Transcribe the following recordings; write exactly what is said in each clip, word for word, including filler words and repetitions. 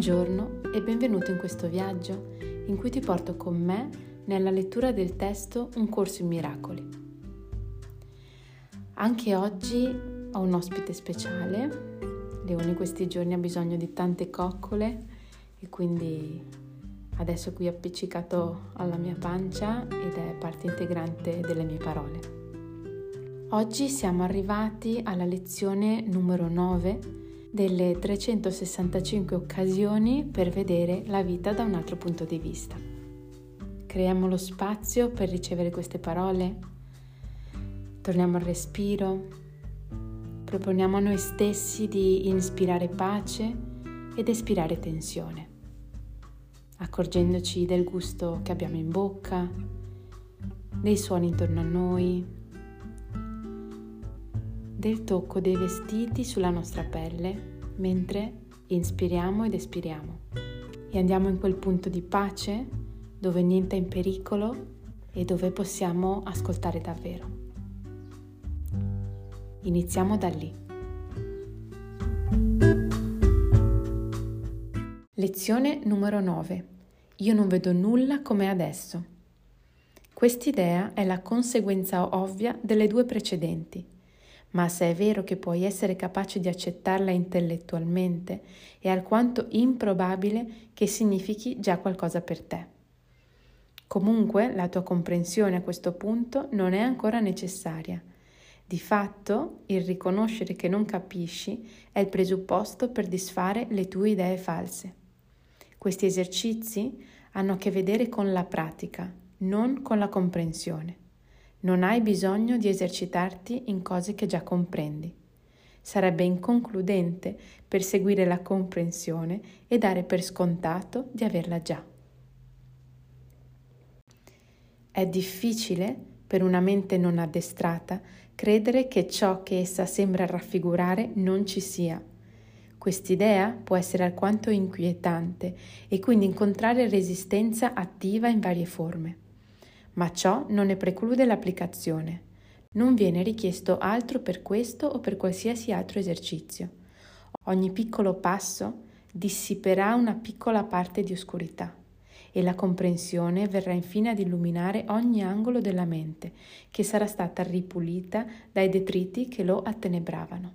Buongiorno e benvenuto in questo viaggio in cui ti porto con me nella lettura del testo Un corso in miracoli. Anche oggi ho un ospite speciale. Leone questi giorni ha bisogno di tante coccole e quindi adesso è qui appiccicato alla mia pancia ed è parte integrante delle mie parole. Oggi siamo arrivati alla lezione numero nove delle trecentosessantacinque occasioni per vedere la vita da un altro punto di vista. Creiamo lo spazio per ricevere queste parole, torniamo al respiro, proponiamo a noi stessi di inspirare pace ed espirare tensione, accorgendoci del gusto che abbiamo in bocca, dei suoni intorno a noi, del tocco dei vestiti sulla nostra pelle mentre inspiriamo ed espiriamo, e andiamo in quel punto di pace dove niente è in pericolo e dove possiamo ascoltare davvero. Iniziamo da lì. Lezione numero nove. Io non vedo nulla come adesso. Quest'idea è la conseguenza ovvia delle due precedenti. Ma se è vero che puoi essere capace di accettarla intellettualmente, è alquanto improbabile che significhi già qualcosa per te. Comunque, la tua comprensione a questo punto non è ancora necessaria. Di fatto, il riconoscere che non capisci è il presupposto per disfare le tue idee false. Questi esercizi hanno a che vedere con la pratica, non con la comprensione. Non hai bisogno di esercitarti in cose che già comprendi. Sarebbe inconcludente perseguire la comprensione e dare per scontato di averla già. È difficile, per una mente non addestrata, credere che ciò che essa sembra raffigurare non ci sia. Quest'idea può essere alquanto inquietante e quindi incontrare resistenza attiva in varie forme. Ma ciò non ne preclude l'applicazione. Non viene richiesto altro per questo o per qualsiasi altro esercizio. Ogni piccolo passo dissiperà una piccola parte di oscurità e la comprensione verrà infine ad illuminare ogni angolo della mente, che sarà stata ripulita dai detriti che lo attenebravano.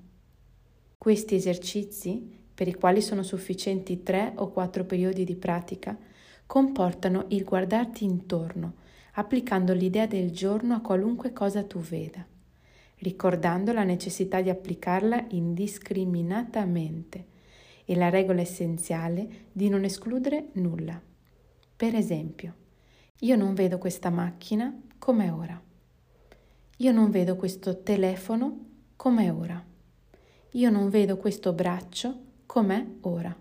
Questi esercizi, per i quali sono sufficienti tre o quattro periodi di pratica, comportano il guardarti intorno, applicando l'idea del giorno a qualunque cosa tu veda, ricordando la necessità di applicarla indiscriminatamente e la regola essenziale di non escludere nulla. Per esempio, io non vedo questa macchina com'è ora. Io non vedo questo telefono com'è ora. Io non vedo questo braccio com'è ora.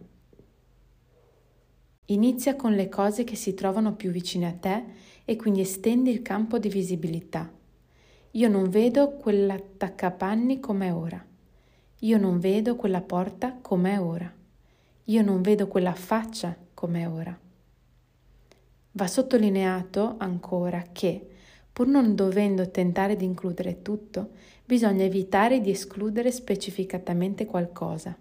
Inizia con le cose che si trovano più vicine a te e quindi estendi il campo di visibilità. Io non vedo quell'attaccapanni com'è ora. Io non vedo quella porta com'è ora. Io non vedo quella faccia com'è ora. Va sottolineato ancora che, pur non dovendo tentare di includere tutto, bisogna evitare di escludere specificatamente qualcosa.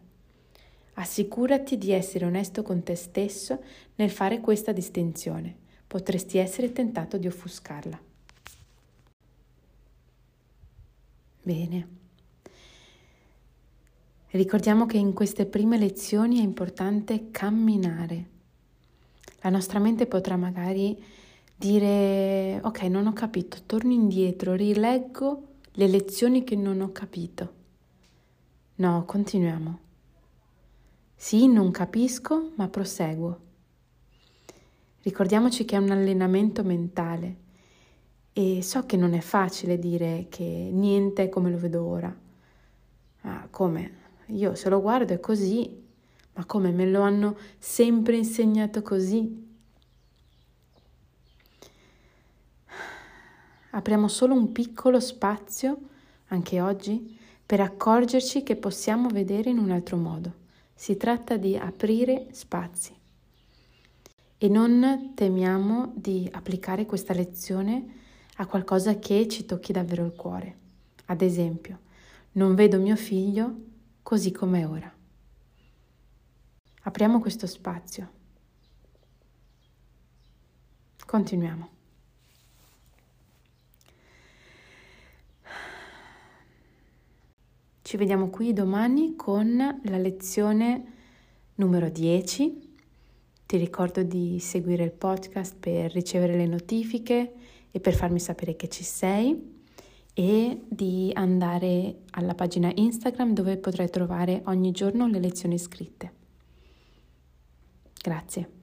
Assicurati di essere onesto con te stesso nel fare questa distinzione. Potresti essere tentato di offuscarla. Bene. Ricordiamo che in queste prime lezioni è importante camminare. La nostra mente potrà magari dire: ok, non ho capito, torno indietro, rileggo le lezioni che non ho capito. No, continuiamo. Sì, non capisco, ma proseguo. Ricordiamoci che è un allenamento mentale e so che non è facile dire che niente è come lo vedo ora. Ma come? Io se lo guardo è così. Ma come? Me lo hanno sempre insegnato così. Apriamo solo un piccolo spazio, anche oggi, per accorgerci che possiamo vedere in un altro modo. Si tratta di aprire spazi e non temiamo di applicare questa lezione a qualcosa che ci tocchi davvero il cuore. Ad esempio, non vedo mio figlio così com'è ora. Apriamo questo spazio. Continuiamo. Ci vediamo qui domani con la lezione numero dieci. Ti ricordo di seguire il podcast per ricevere le notifiche e per farmi sapere che ci sei, e di andare alla pagina Instagram dove potrai trovare ogni giorno le lezioni scritte. Grazie.